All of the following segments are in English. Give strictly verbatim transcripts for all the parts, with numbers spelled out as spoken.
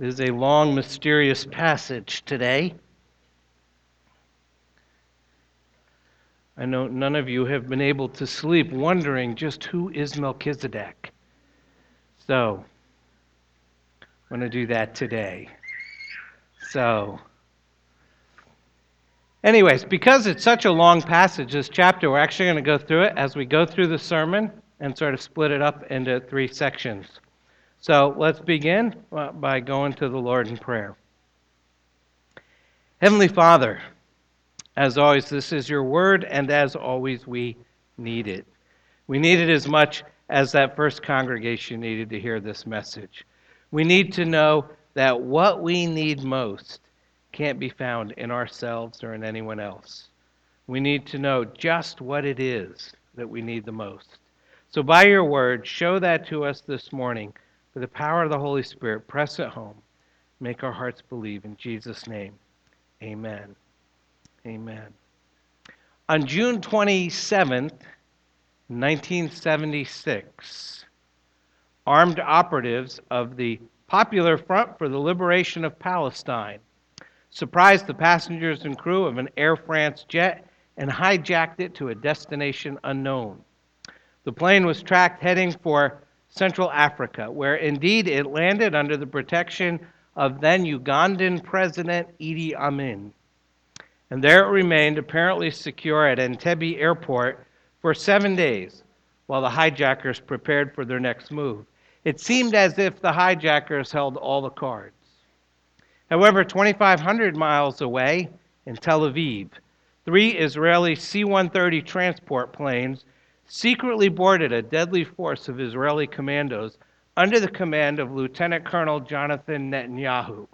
It is a long, mysterious passage today. I know none of you have been able to sleep wondering just who is Melchizedek. So, I'm going to do that today. So, anyways, because it's such a long passage, this chapter, we're actually going to go through it as we go through the sermon and sort of split it up into three sections. So let's begin by going to the Lord in prayer. Heavenly Father, as always, this is your word, and as always, we need it. We need it as much as that first congregation needed to hear this message. We need to know that what we need most can't be found in ourselves or in anyone else. We need to know just what it is that we need the most. So by your word, show that to us this morning. For the power of the Holy Spirit, press it home. Make our hearts believe. In Jesus' name, amen. Amen. On June twenty-seventh, nineteen seventy-six, armed operatives of the Popular Front for the Liberation of Palestine surprised the passengers and crew of an Air France jet and hijacked it to a destination unknown. The plane was tracked heading for Central Africa, where indeed it landed under the protection of then Ugandan President Idi Amin. And there it remained apparently secure at Entebbe Airport for seven days while the hijackers prepared for their next move. It seemed as if the hijackers held all the cards. However, twenty-five hundred miles away in Tel Aviv, three Israeli C one thirty transport planes secretly boarded a deadly force of Israeli commandos under the command of Lieutenant Colonel Jonathan Netanyahu.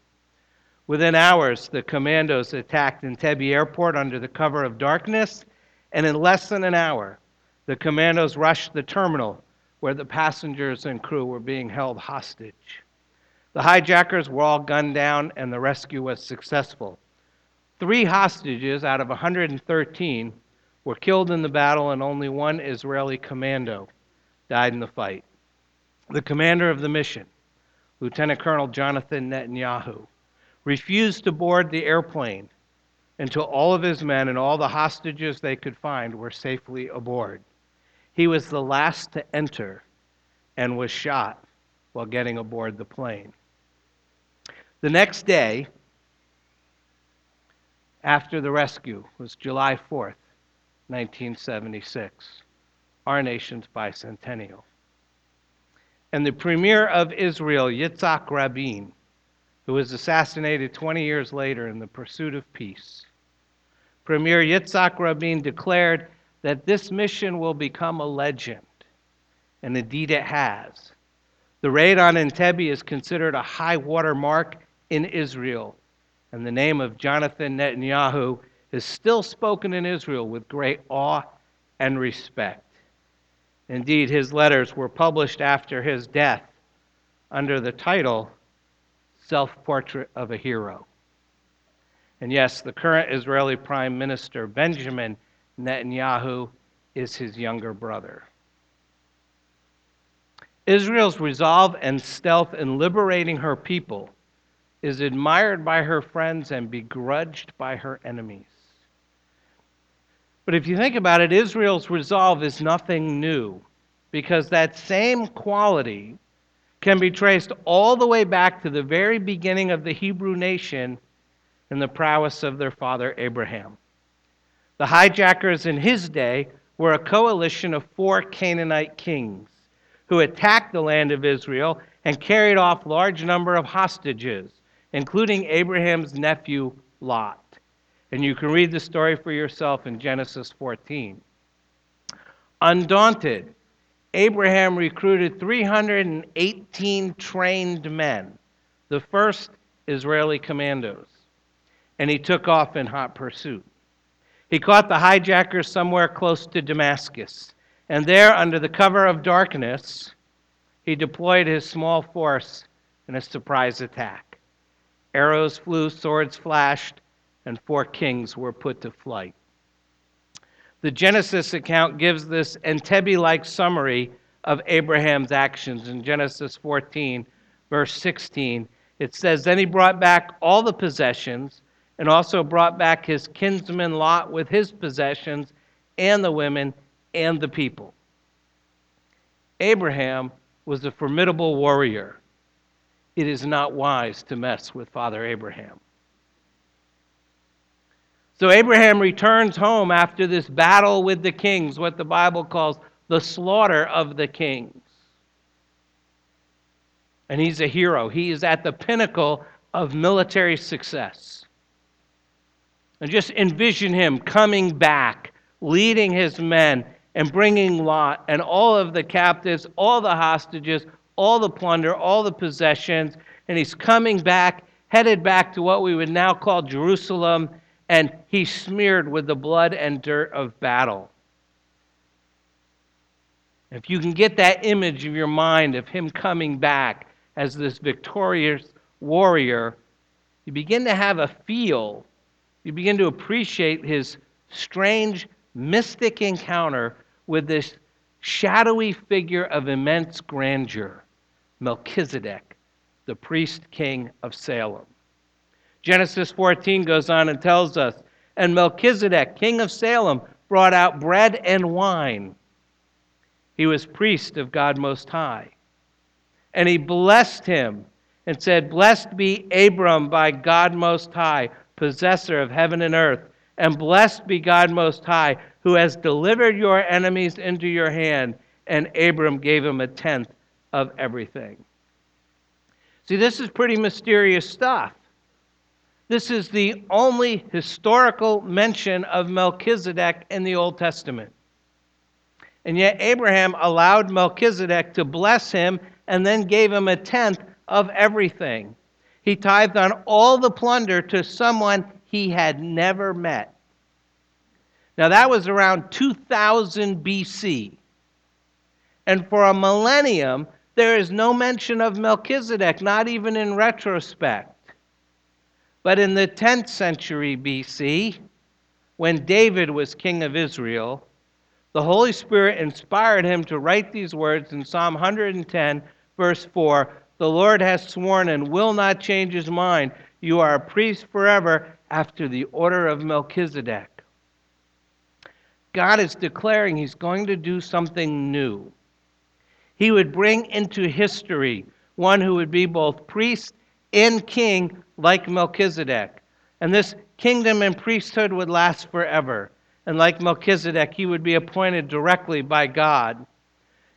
Within hours, the commandos attacked Entebbe Airport under the cover of darkness, and in less than an hour, the commandos rushed the terminal where the passengers and crew were being held hostage. The hijackers were all gunned down, and the rescue was successful. Three hostages out of one hundred thirteen were killed in the battle, and only one Israeli commando died in the fight. The commander of the mission, Lieutenant Colonel Jonathan Netanyahu, refused to board the airplane until all of his men and all the hostages they could find were safely aboard. He was the last to enter and was shot while getting aboard the plane. The next day, after the rescue, was July fourth, nineteen seventy-six, our nation's bicentennial. And the premier of Israel, Yitzhak Rabin, who was assassinated twenty years later in the pursuit of peace. Premier Yitzhak Rabin declared that this mission will become a legend, and indeed it has. The raid on Entebbe is considered a high water mark in Israel, and the name of Jonathan Netanyahu is still spoken in Israel with great awe and respect. Indeed, his letters were published after his death under the title, Self-Portrait of a Hero. And yes, the current Israeli Prime Minister, Benjamin Netanyahu, is his younger brother. Israel's resolve and stealth in liberating her people is admired by her friends and begrudged by her enemies. But if you think about it, Israel's resolve is nothing new, because that same quality can be traced all the way back to the very beginning of the Hebrew nation and the prowess of their father Abraham. The hijackers in his day were a coalition of four Canaanite kings who attacked the land of Israel and carried off large number of hostages, including Abraham's nephew, Lot. And you can read the story for yourself in Genesis fourteen. Undaunted, Abraham recruited three hundred eighteen trained men, the first Israeli commandos, and he took off in hot pursuit. He caught the hijackers somewhere close to Damascus, and there, under the cover of darkness, he deployed his small force in a surprise attack. Arrows flew, swords flashed, and four kings were put to flight. The Genesis account gives this Entebbe-like summary of Abraham's actions in Genesis fourteen, verse sixteen, It says, then he brought back all the possessions and also brought back his kinsman Lot with his possessions and the women and the people. Abraham was a formidable warrior. It is not wise to mess with Father Abraham. So Abraham returns home after this battle with the kings, what the Bible calls the slaughter of the kings. And he's a hero. He is at the pinnacle of military success. And just envision him coming back, leading his men, and bringing Lot and all of the captives, all the hostages, all the plunder, all the possessions. And he's coming back, headed back to what we would now call Jerusalem, and he's smeared with the blood and dirt of battle. If you can get that image of your mind of him coming back as this victorious warrior, you begin to have a feel, you begin to appreciate his strange, mystic encounter with this shadowy figure of immense grandeur, Melchizedek, the priest king of Salem. Genesis fourteen goes on and tells us, and Melchizedek, king of Salem, brought out bread and wine. He was priest of God Most High. And he blessed him and said, blessed be Abram by God Most High, possessor of heaven and earth, and blessed be God Most High, who has delivered your enemies into your hand. And Abram gave him a tenth of everything. See, this is pretty mysterious stuff. This is the only historical mention of Melchizedek in the Old Testament. And yet Abraham allowed Melchizedek to bless him and then gave him a tenth of everything. He tithed on all the plunder to someone he had never met. Now that was around two thousand B C. And for a millennium, there is no mention of Melchizedek, not even in retrospect. But in the tenth century B C, when David was king of Israel, the Holy Spirit inspired him to write these words in Psalm one hundred ten, verse four, the Lord has sworn and will not change his mind. You are a priest forever after the order of Melchizedek. God is declaring he's going to do something new. He would bring into history one who would be both priest and king like Melchizedek. And this kingdom and priesthood would last forever. And like Melchizedek, he would be appointed directly by God.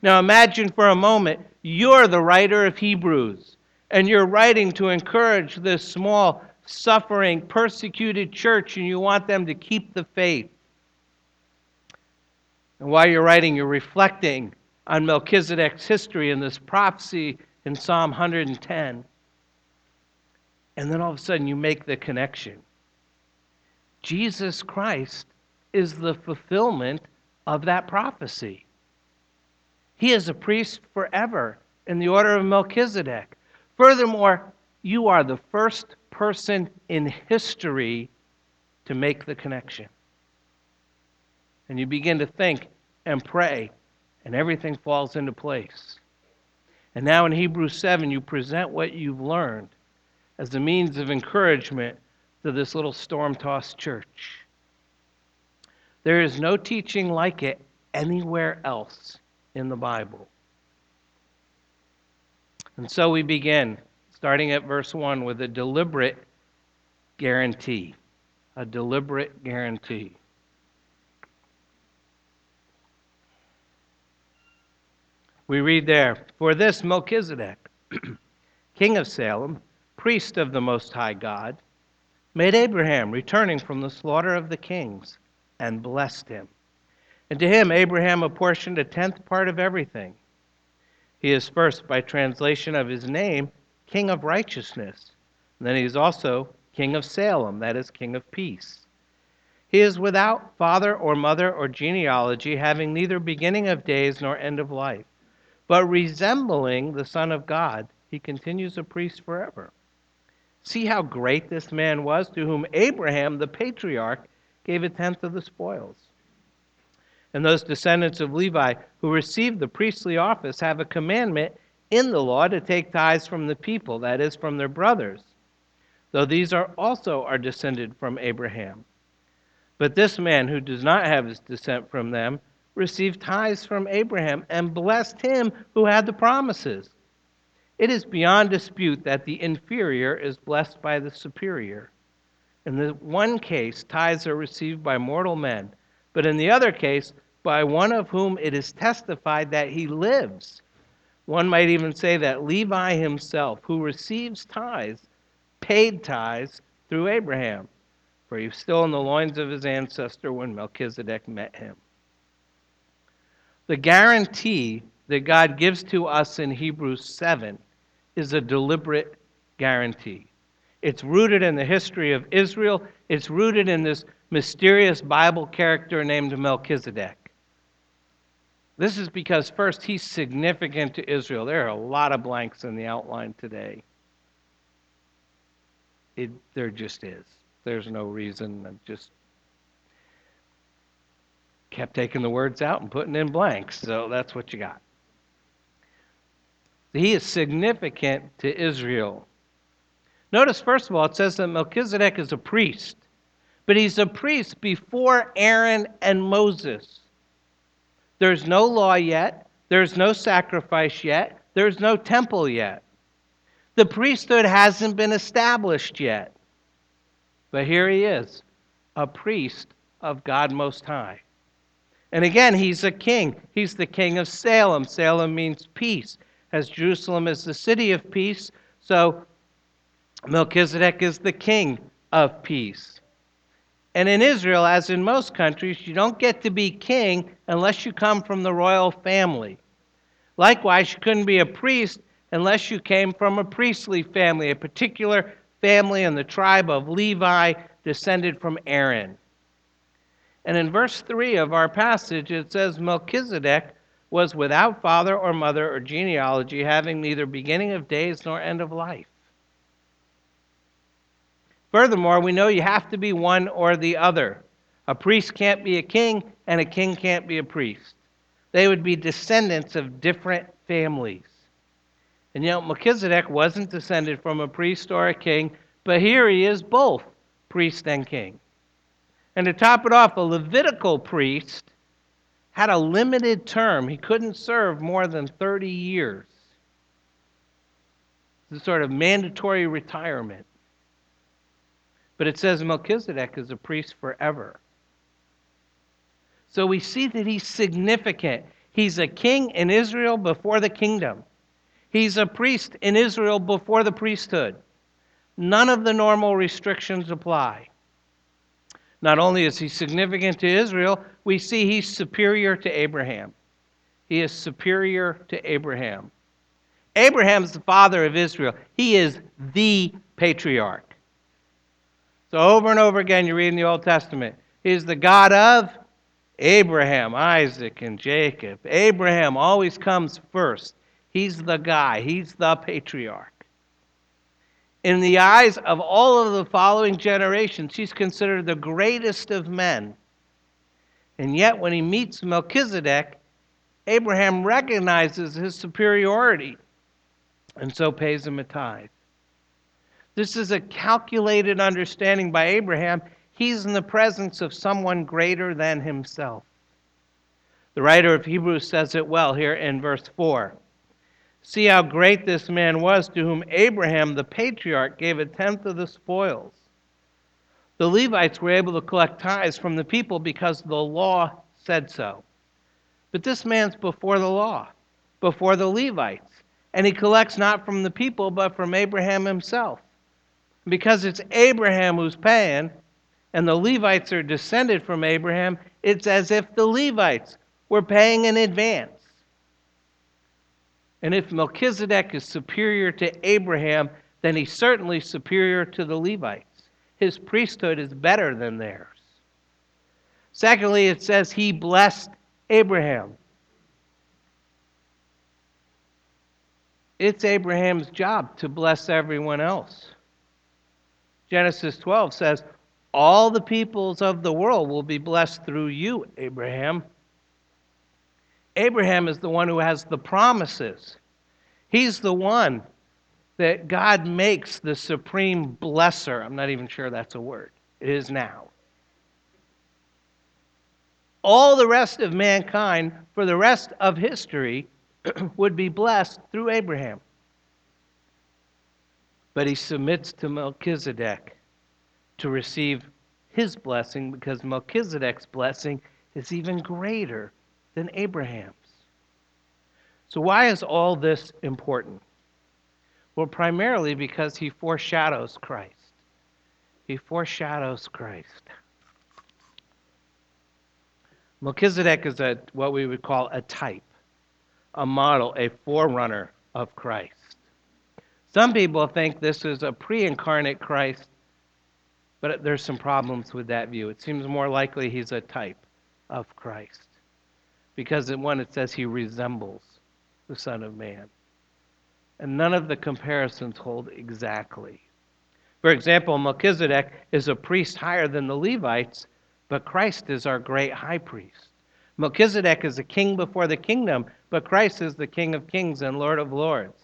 Now imagine for a moment, you're the writer of Hebrews, and you're writing to encourage this small, suffering, persecuted church, and you want them to keep the faith. And while you're writing, you're reflecting on Melchizedek's history and this prophecy in Psalm one hundred ten. And then all of a sudden you make the connection. Jesus Christ is the fulfillment of that prophecy. He is a priest forever in the order of Melchizedek. Furthermore, you are the first person in history to make the connection. And you begin to think and pray, and everything falls into place. And now in Hebrews seven, you present what you've learned as the means of encouragement to this little storm-tossed church. There is no teaching like it anywhere else in the Bible. And so we begin, starting at verse one, with a deliberate guarantee. A deliberate guarantee. We read there, for this Melchizedek, king of Salem, priest of the Most High God, made Abraham returning from the slaughter of the kings and blessed him. And to him Abraham apportioned a tenth part of everything. He is first, by translation of his name, king of righteousness. And then he is also king of Salem, that is, king of peace. He is without father or mother or genealogy, having neither beginning of days nor end of life. But resembling the Son of God, he continues a priest forever. See how great this man was, to whom Abraham, the patriarch, gave a tenth of the spoils. And those descendants of Levi who received the priestly office have a commandment in the law to take tithes from the people, that is, from their brothers, though these are also are descended from Abraham. But this man who does not have his descent from them received tithes from Abraham and blessed him who had the promises. It is beyond dispute that the inferior is blessed by the superior. In the one case, tithes are received by mortal men, but in the other case, by one of whom it is testified that he lives. One might even say that Levi himself, who receives tithes, paid tithes through Abraham, for he was still in the loins of his ancestor when Melchizedek met him. The guarantee that God gives to us in Hebrews seven is a deliberate guarantee. It's rooted in the history of Israel. It's rooted in this mysterious Bible character named Melchizedek. This is because, first, he's significant to Israel. There are a lot of blanks in the outline today. It, there just is. There's no reason. I've just kept taking the words out and putting in blanks, so that's what you got. He is significant to Israel. Notice, first of all, it says that Melchizedek is a priest, but he's a priest before Aaron and Moses. There's no law yet. There's no sacrifice yet. There's no temple yet. The priesthood hasn't been established yet. But here he is, a priest of God Most High. And again, he's a king. He's the king of Salem. Salem means peace, as Jerusalem is the city of peace. So Melchizedek is the king of peace. And in Israel, as in most countries, you don't get to be king unless you come from the royal family. Likewise, you couldn't be a priest unless you came from a priestly family, a particular family in the tribe of Levi, descended from Aaron. And in verse three of our passage, it says, Melchizedek was without father or mother or genealogy, having neither beginning of days nor end of life. Furthermore, we know you have to be one or the other. A priest can't be a king, and a king can't be a priest. They would be descendants of different families. And yet Melchizedek wasn't descended from a priest or a king, but here he is both priest and king. And to top it off, a Levitical priest had a limited term. He couldn't serve more than thirty years. It's a sort of mandatory retirement. But it says Melchizedek is a priest forever. So we see that he's significant. He's a king in Israel before the kingdom. He's a priest in Israel before the priesthood. None of the normal restrictions apply. Not only is he significant to Israel, we see he's superior to Abraham. He is superior to Abraham. Abraham's the father of Israel. He is the patriarch. So over and over again, you read in the Old Testament, he's the God of Abraham, Isaac, and Jacob. Abraham always comes first. He's the guy. He's the patriarch. In the eyes of all of the following generations, he's considered the greatest of men. And yet, when he meets Melchizedek, Abraham recognizes his superiority and so pays him a tithe. This is a calculated understanding by Abraham. He's in the presence of someone greater than himself. The writer of Hebrews says it well here in verse four. See how great this man was, to whom Abraham the patriarch gave a tenth of the spoils. The Levites were able to collect tithes from the people because the law said so. But this man's before the law, before the Levites, and he collects not from the people but from Abraham himself. Because it's Abraham who's paying, and the Levites are descended from Abraham, it's as if the Levites were paying in advance. And if Melchizedek is superior to Abraham, then he's certainly superior to the Levites. His priesthood is better than theirs. Secondly, it says he blessed Abraham. It's Abraham's job to bless everyone else. Genesis twelve says, all the peoples of the world will be blessed through you, Abraham. Abraham is the one who has the promises. He's the one that God makes the supreme blesser. I'm not even sure that's a word. It is now. All the rest of mankind for the rest of history would be blessed through Abraham. But he submits to Melchizedek to receive his blessing, because Melchizedek's blessing is even greater than Abraham's. So why is all this important? Well, primarily because he foreshadows Christ. He foreshadows Christ. Melchizedek is a what we would call a type, a model, a forerunner of Christ. Some people think this is a pre-incarnate Christ, but there's some problems with that view. It seems more likely he's a type of Christ, because in one it says he resembles the Son of Man. And none of the comparisons hold exactly. For example, Melchizedek is a priest higher than the Levites, but Christ is our great high priest. Melchizedek is a king before the kingdom, but Christ is the King of kings and Lord of lords.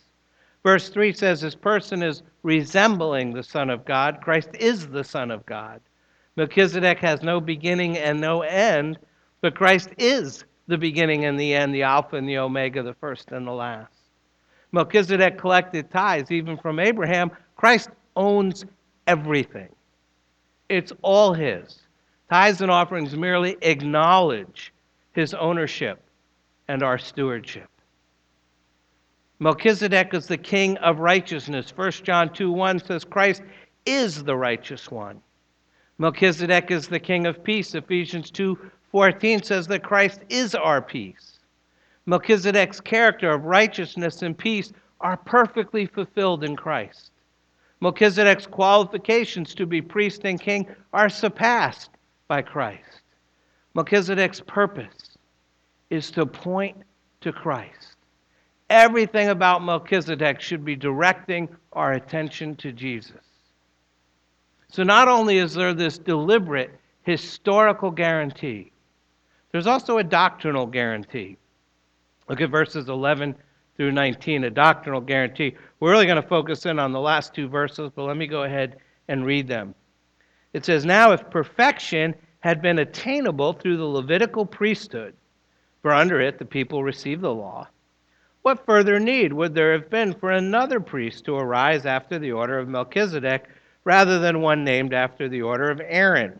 Verse three says his person is resembling the Son of God. Christ is the Son of God. Melchizedek has no beginning and no end, but Christ is the beginning and the end, the Alpha and the Omega, the first and the last. Melchizedek collected tithes even from Abraham. Christ owns everything. It's all his. Tithes and offerings merely acknowledge his ownership and our stewardship. Melchizedek is the king of righteousness. First John two one says Christ is the righteous one. Melchizedek is the king of peace. Ephesians two fourteen says that Christ is our peace. Melchizedek's character of righteousness and peace are perfectly fulfilled in Christ. Melchizedek's qualifications to be priest and king are surpassed by Christ. Melchizedek's purpose is to point to Christ. Everything about Melchizedek should be directing our attention to Jesus. So not only is there this deliberate historical guarantee, there's also a doctrinal guarantee. Look at verses eleven through nineteen, a doctrinal guarantee. We're really going to focus in on the last two verses, but let me go ahead and read them. It says, "Now if perfection had been attainable through the Levitical priesthood, for under it the people received the law, what further need would there have been for another priest to arise after the order of Melchizedek, rather than one named after the order of Aaron?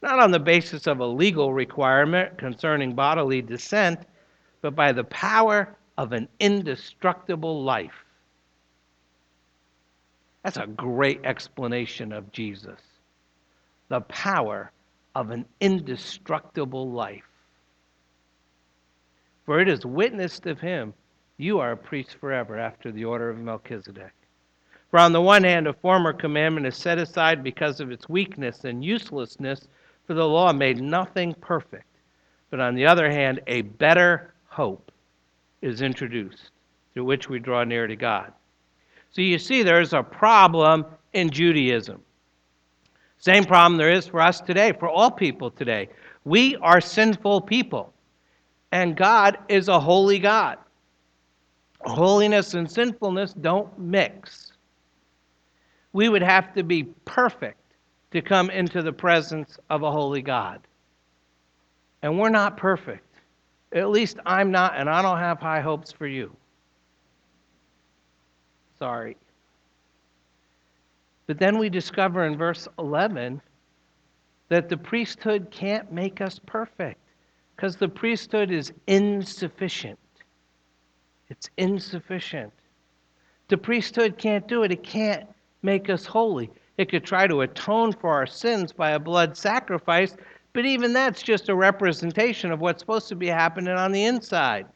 not on the basis of a legal requirement concerning bodily descent, but by the power of an indestructible life." That's a great explanation of Jesus. The power of an indestructible life. "For it is witnessed of him, you are a priest forever after the order of Melchizedek. For on the one hand, a former commandment is set aside because of its weakness and uselessness, for the law made nothing perfect. But on the other hand, a better hope is introduced, through which we draw near to God." So you see, there's a problem in Judaism. Same problem there is for us today, for all people today. We are sinful people, and God is a holy God. Holiness and sinfulness don't mix. We would have to be perfect to come into the presence of a holy God. And we're not perfect. At least I'm not, and I don't have high hopes for you. Sorry. But then we discover in verse eleven that the priesthood can't make us perfect, because the priesthood is insufficient. It's insufficient. The priesthood can't do it. It can't make us holy. It could try to atone for our sins by a blood sacrifice, but even that's just a representation of what's supposed to be happening on the inside.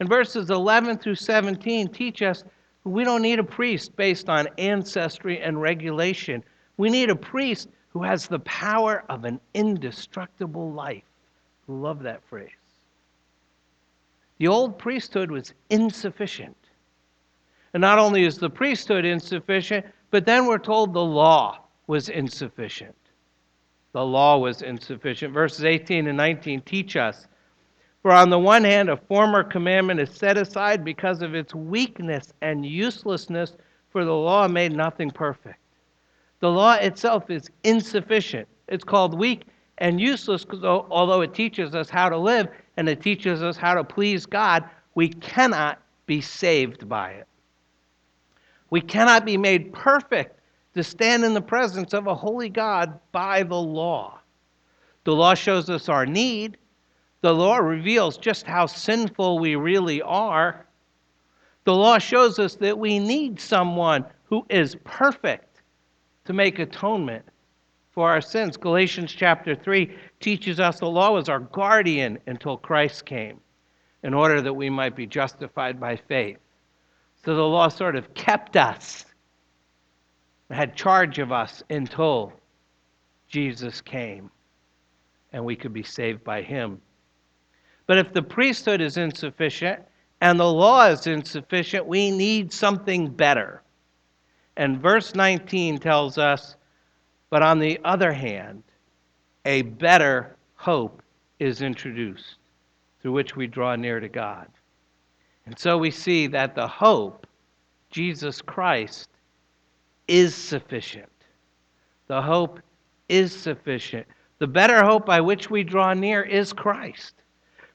And verses eleven through seventeen teach us We don't need a priest based on ancestry and regulation. We need a priest who has the power of an indestructible life. Love that phrase. The old priesthood was insufficient. And not only is the priesthood insufficient, but then we're told the law was insufficient. The law was insufficient. Verses eighteen and nineteen teach us, for on the one hand, a former commandment is set aside because of its weakness and uselessness, for the law made nothing perfect. The law itself is insufficient. It's called weak and useless, although it teaches us how to live and it teaches us how to please God, we cannot be saved by it. We cannot be made perfect to stand in the presence of a holy God by the law. The law shows us our need. The law reveals just how sinful we really are. The law shows us that we need someone who is perfect to make atonement for our sins. Galatians chapter three teaches us the law was our guardian until Christ came, in order that we might be justified by faith. So the law sort of kept us, had charge of us until Jesus came, and we could be saved by him. But if the priesthood is insufficient and the law is insufficient, we need something better. And verse nineteen tells us, but on the other hand, a better hope is introduced through which we draw near to God. And so we see that the hope, Jesus Christ, is sufficient. The hope is sufficient. The better hope by which we draw near is Christ.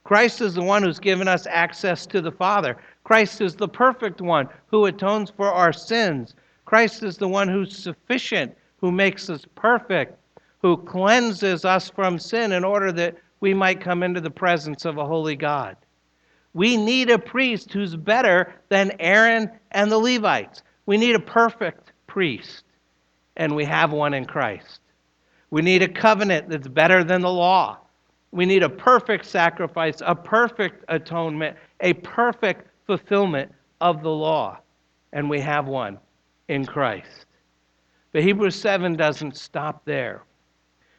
Christ is the one who's given us access to the Father. Christ is the perfect one who atones for our sins. Christ is the one who's sufficient, who makes us perfect, who cleanses us from sin in order that we might come into the presence of a holy God. We need a priest who's better than Aaron and the Levites. We need a perfect priest, and we have one in Christ. We need a covenant that's better than the law. We need a perfect sacrifice, a perfect atonement, a perfect fulfillment of the law. And we have one in Christ. But Hebrews seven doesn't stop there.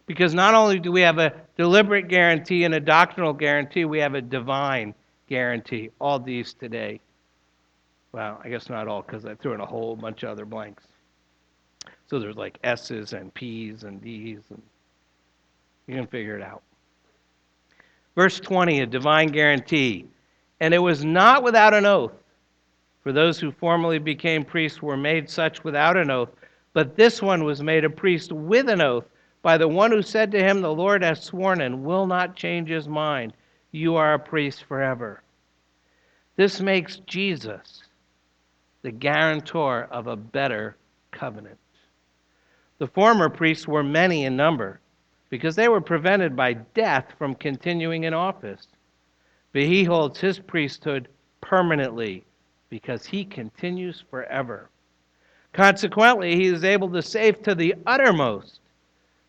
Because not only do we have a deliberate guarantee and a doctrinal guarantee, we have a divine guarantee. All these today. Well, I guess not all, because I threw in a whole bunch of other blanks. So there's like S's and P's and D's. And you can figure it out. Verse twenty, a divine guarantee. And it was not without an oath, for those who formerly became priests were made such without an oath, but this one was made a priest with an oath by the one who said to him, the Lord has sworn and will not change his mind. You are a priest forever. This makes Jesus the guarantor of a better covenant. The former priests were many in number, because they were prevented by death from continuing in office. But he holds his priesthood permanently, because he continues forever. Consequently, he is able to save to the uttermost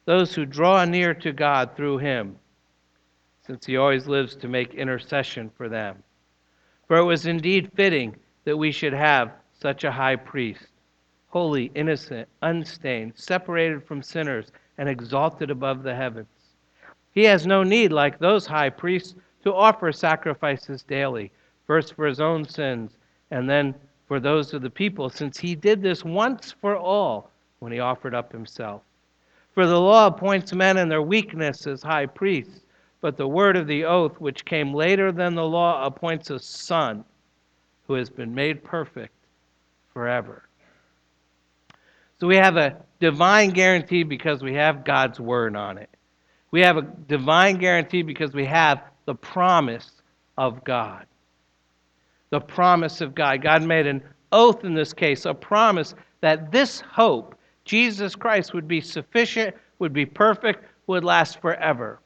those who draw near to God through him, since he always lives to make intercession for them. For it was indeed fitting that we should have such a high priest, holy, innocent, unstained, separated from sinners, and exalted above the heavens. He has no need, like those high priests, to offer sacrifices daily, first for his own sins, and then for those of the people, since he did this once for all when he offered up himself. For the law appoints men in their weakness as high priests, but the word of the oath, which came later than the law, appoints a son who has been made perfect forever. So we have a divine guarantee because we have God's word on it. We have a divine guarantee because we have the promise of God. The promise of God. God made an oath in this case, a promise that this hope, Jesus Christ, would be sufficient, would be perfect, would last forever.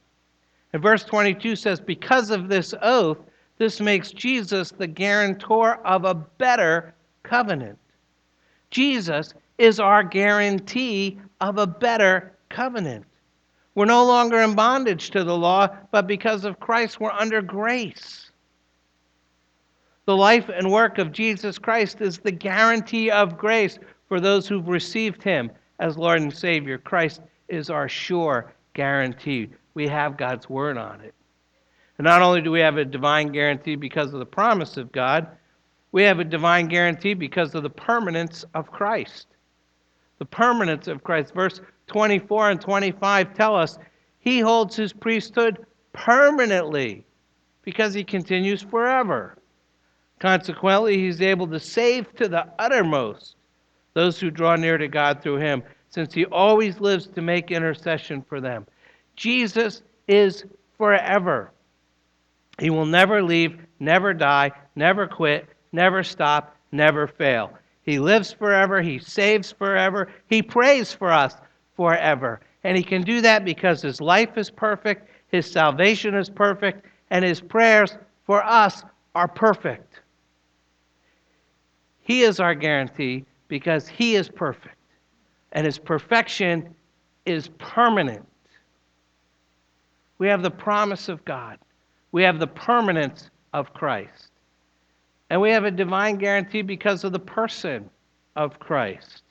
And verse twenty-two says, because of this oath, this makes Jesus the guarantor of a better covenant. Jesus is our guarantee of a better covenant. We're no longer in bondage to the law, but because of Christ, we're under grace. The life and work of Jesus Christ is the guarantee of grace for those who've received him as Lord and Savior. Christ is our sure guarantee. We have God's word on it. And not only do we have a divine guarantee because of the promise of God, we have a divine guarantee because of the permanence of Christ. The permanence of Christ. Verse twenty-four and twenty-five tell us he holds his priesthood permanently because he continues forever. Consequently, he's able to save to the uttermost those who draw near to God through him, since he always lives to make intercession for them. Jesus is forever. He will never leave, never die, never quit, never stop, never fail. He lives forever. He saves forever. He prays for us forever. And he can do that because his life is perfect, his salvation is perfect, and his prayers for us are perfect. He is our guarantee because he is perfect. And his perfection is permanent. We have the promise of God. We have the permanence of Christ. And we have a divine guarantee because of the person of Christ.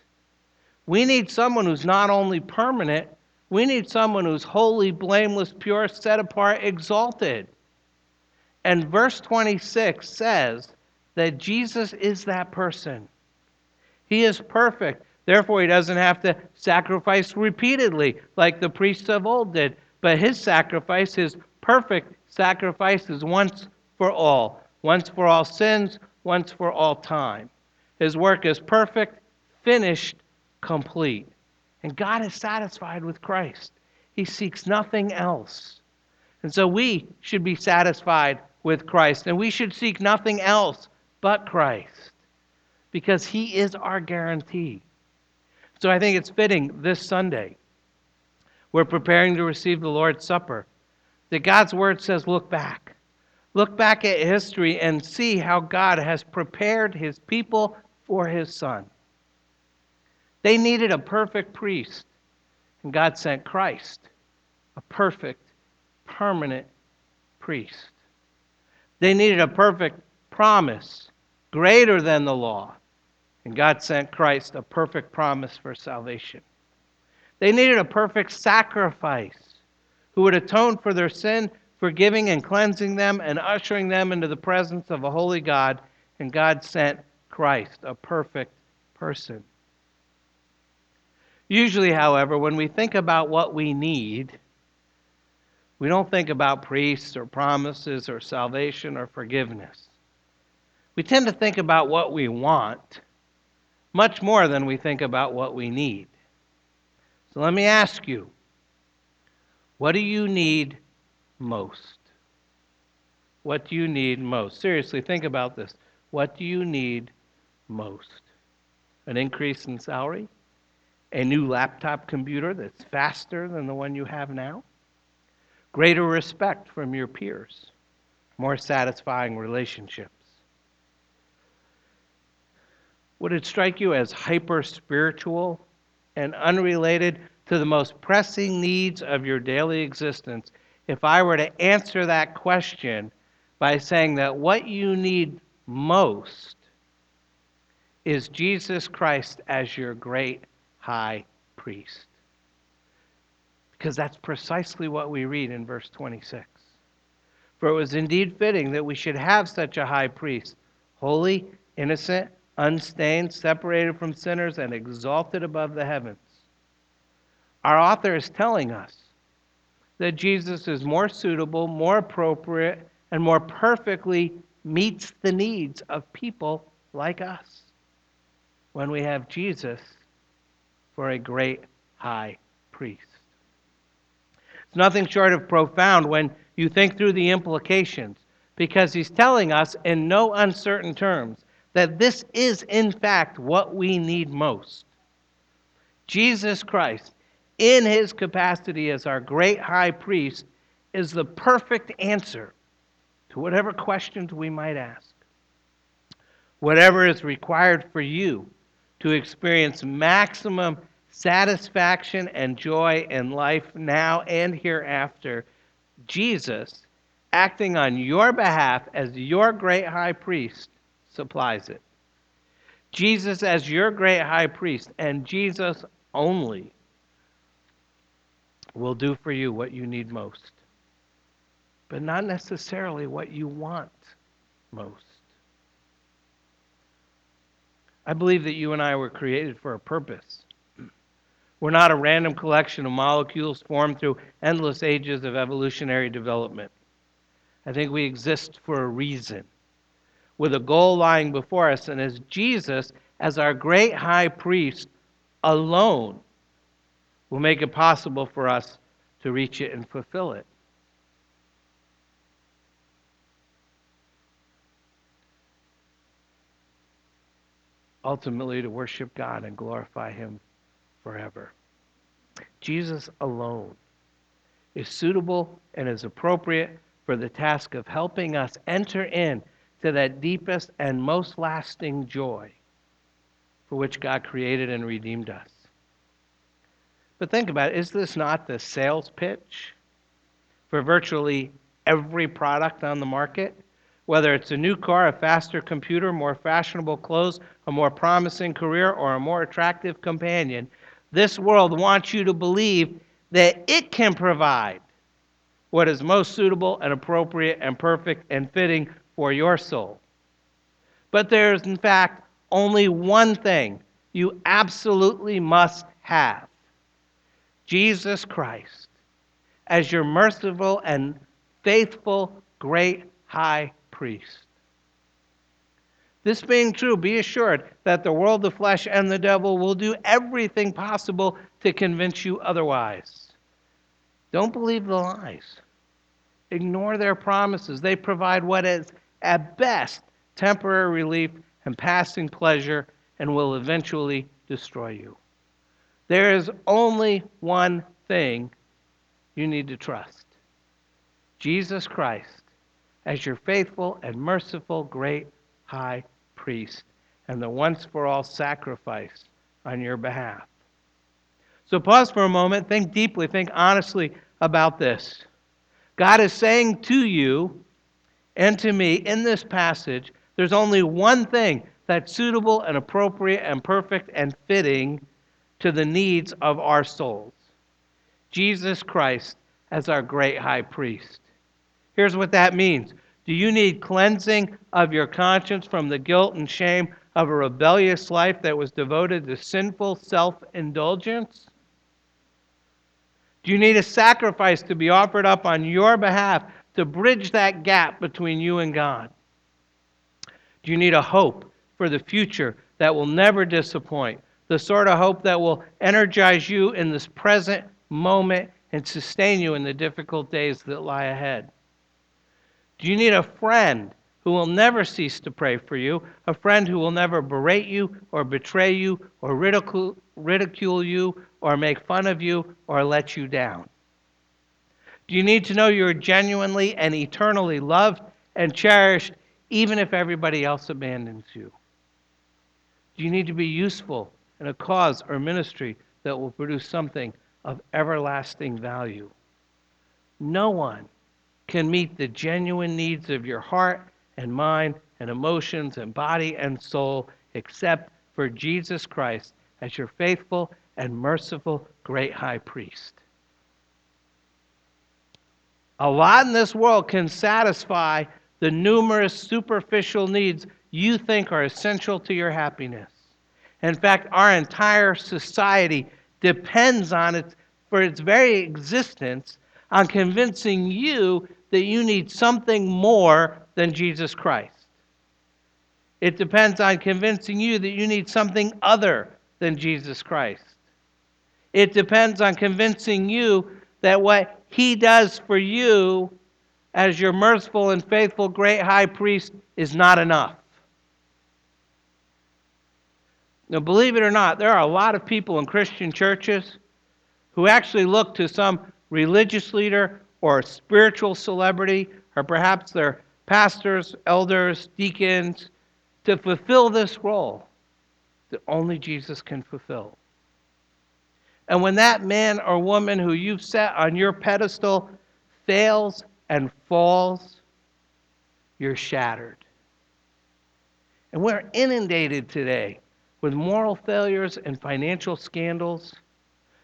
We need someone who's not only permanent, we need someone who's holy, blameless, pure, set apart, exalted. And verse twenty-six says that Jesus is that person. He is perfect. Therefore, he doesn't have to sacrifice repeatedly like the priests of old did. But his sacrifice, his perfect sacrifice, is once for all. Once for all sins, once for all time. His work is perfect, finished, complete. And God is satisfied with Christ. He seeks nothing else. And so we should be satisfied with Christ. And we should seek nothing else but Christ. Because he is our guarantee. So I think it's fitting this Sunday, we're preparing to receive the Lord's Supper, that God's Word says, look back. Look back at history and see how God has prepared his people for his Son. They needed a perfect priest, and God sent Christ, a perfect, permanent priest. They needed a perfect promise, greater than the law, and God sent Christ, a perfect promise for salvation. They needed a perfect sacrifice who would atone for their sin, forgiving and cleansing them and ushering them into the presence of a holy God. And God sent Christ, a perfect person. Usually, however, when we think about what we need, we don't think about priests or promises or salvation or forgiveness. We tend to think about what we want much more than we think about what we need. So let me ask you, what do you need most? What do you need most? Seriously, think about this. What do you need most? An increase in salary? A new laptop computer that's faster than the one you have now? Greater respect from your peers? More satisfying relationships? Would it strike you as hyper-spiritual and unrelated to the most pressing needs of your daily existence if I were to answer that question by saying that what you need most is Jesus Christ as your great high priest? Because that's precisely what we read in verse twenty-six. For it was indeed fitting that we should have such a high priest, holy, innocent, unstained, separated from sinners, and exalted above the heavens. Our author is telling us that Jesus is more suitable, more appropriate, and more perfectly meets the needs of people like us when we have Jesus for a great high priest. It's nothing short of profound when you think through the implications, because he's telling us in no uncertain terms that this is, in fact, what we need most. Jesus Christ, in his capacity as our great high priest, is the perfect answer to whatever questions we might ask. Whatever is required for you to experience maximum satisfaction and joy in life now and hereafter, Jesus acting on your behalf as your great high priest, supplies it. Jesus as your great high priest, and Jesus only, will do for you what you need most, but not necessarily what you want most. I believe that you and I were created for a purpose. We're not a random collection of molecules formed through endless ages of evolutionary development. I think we exist for a reason, with a goal lying before us, and as Jesus, as our great high priest alone, will make it possible for us to reach it and fulfill it. Ultimately, to worship God and glorify Him forever. Jesus alone is suitable and is appropriate for the task of helping us enter in to that deepest and most lasting joy for which God created and redeemed us. But think about it, is this not the sales pitch for virtually every product on the market? Whether it's a new car, a faster computer, more fashionable clothes, a more promising career, or a more attractive companion, this world wants you to believe that it can provide what is most suitable and appropriate and perfect and fitting for your soul. But there is, in fact, only one thing you absolutely must have: Jesus Christ as your merciful and faithful great high priest. This being true, be assured that the world, the flesh, and the devil will do everything possible to convince you otherwise. Don't believe the lies. Ignore their promises. They provide what is, at best, temporary relief and passing pleasure, and will eventually destroy you. There is only one thing you need to trust: Jesus Christ as your faithful and merciful great high priest, and the once-for-all sacrifice on your behalf. So pause for a moment, think deeply, think honestly about this. God is saying to you and to me in this passage, there's only one thing that's suitable and appropriate and perfect and fitting to the needs of our souls: Jesus Christ as our great high priest. Here's what that means. Do you need cleansing of your conscience from the guilt and shame of a rebellious life that was devoted to sinful self-indulgence? Do you need a sacrifice to be offered up on your behalf to bridge that gap between you and God? Do you need a hope for the future that will never disappoint, the sort of hope that will energize you in this present moment and sustain you in the difficult days that lie ahead? Do you need a friend who will never cease to pray for you, a friend who will never berate you or betray you or ridicule, ridicule you or make fun of you or let you down? Do you need to know you're genuinely and eternally loved and cherished even if everybody else abandons you? Do you need to be useful in a cause or ministry that will produce something of everlasting value? No one can meet the genuine needs of your heart and mind and emotions and body and soul except for Jesus Christ as your faithful and merciful great high priest. A lot in this world can satisfy the numerous superficial needs you think are essential to your happiness. In fact, our entire society depends on it for its very existence on convincing you that you need something more than Jesus Christ. It depends on convincing you that you need something other than Jesus Christ. It depends on convincing you that what He does for you as your merciful and faithful great high priest is not enough. Now, believe it or not, there are a lot of people in Christian churches who actually look to some religious leader or spiritual celebrity, or perhaps their pastors, elders, deacons, to fulfill this role that only Jesus can fulfill. And when that man or woman who you've set on your pedestal fails and falls, you're shattered. And we're inundated today with moral failures and financial scandals.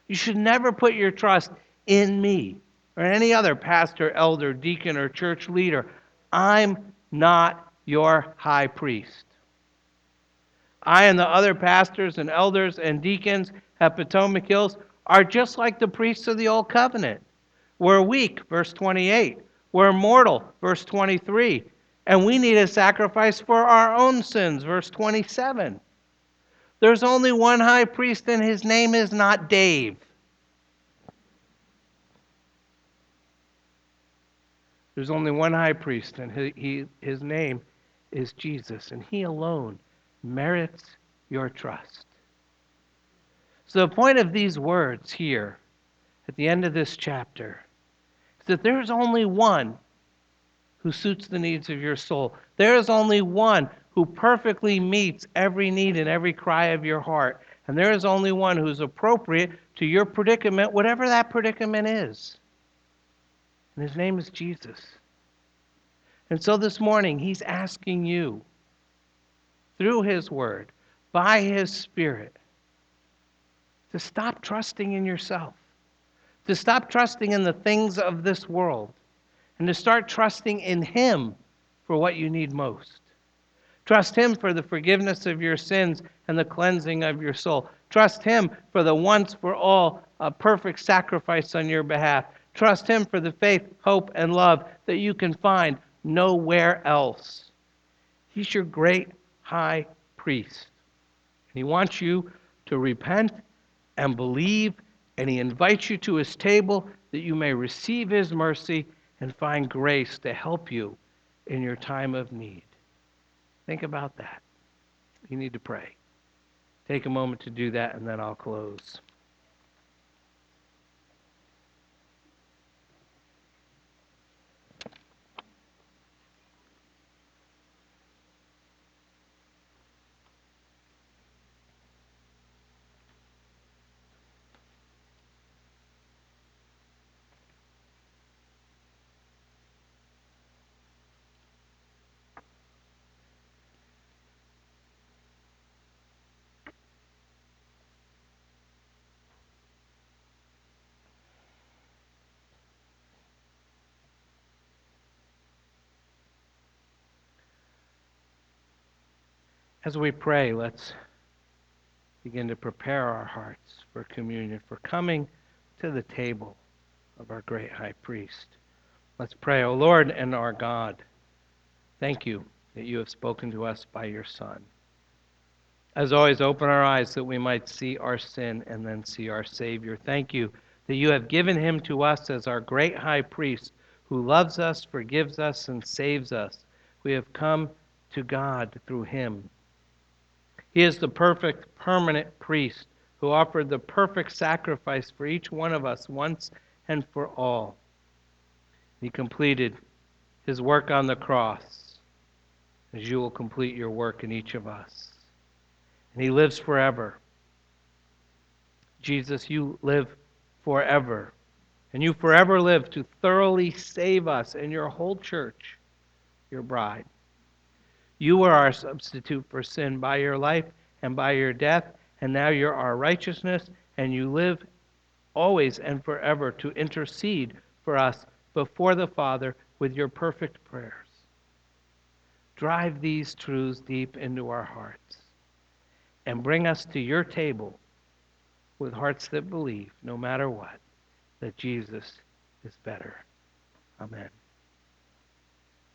You should never put your trust in me or any other pastor, elder, deacon, or church leader. I'm not your high priest. I and the other pastors and elders and deacons at Potomac Hills are just like the priests of the Old Covenant. We're weak, verse twenty-eight. We're mortal, verse twenty-three. And we need a sacrifice for our own sins, verse twenty-seven. There's only one high priest, and his name is not Dave. There's only one high priest, and he, he, his name is Jesus, and he alone merits your trust. So the point of these words here at the end of this chapter is that there is only one who suits the needs of your soul. There is only one who perfectly meets every need and every cry of your heart. And there is only one who's appropriate to your predicament, whatever that predicament is. And his name is Jesus. And so this morning, he's asking you, through his word, by his spirit, to stop trusting in yourself, to stop trusting in the things of this world, and to start trusting in him for what you need most. Trust him for the forgiveness of your sins and the cleansing of your soul. Trust him for the once for all uh, perfect sacrifice on your behalf. Trust him for the faith, hope, and love that you can find nowhere else. He's your great high priest. He wants you to repent and believe, and he invites you to his table that you may receive his mercy and find grace to help you in your time of need. Think about that. You need to pray. Take a moment to do that, and then I'll close. As we pray, let's begin to prepare our hearts for communion, for coming to the table of our great high priest. Let's pray. O Lord and our God, thank you that you have spoken to us by your Son. As always, open our eyes that we might see our sin and then see our Savior. Thank you that you have given him to us as our great high priest who loves us, forgives us, and saves us. We have come to God through him. He is the perfect, permanent priest who offered the perfect sacrifice for each one of us once and for all. He completed his work on the cross, as you will complete your work in each of us. And he lives forever. Jesus, you live forever. And you forever live to thoroughly save us and your whole church, your bride. You were our substitute for sin by your life and by your death, and now you're our righteousness, and you live always and forever to intercede for us before the Father with your perfect prayers. Drive these truths deep into our hearts and bring us to your table with hearts that believe, no matter what, that Jesus is better. Amen.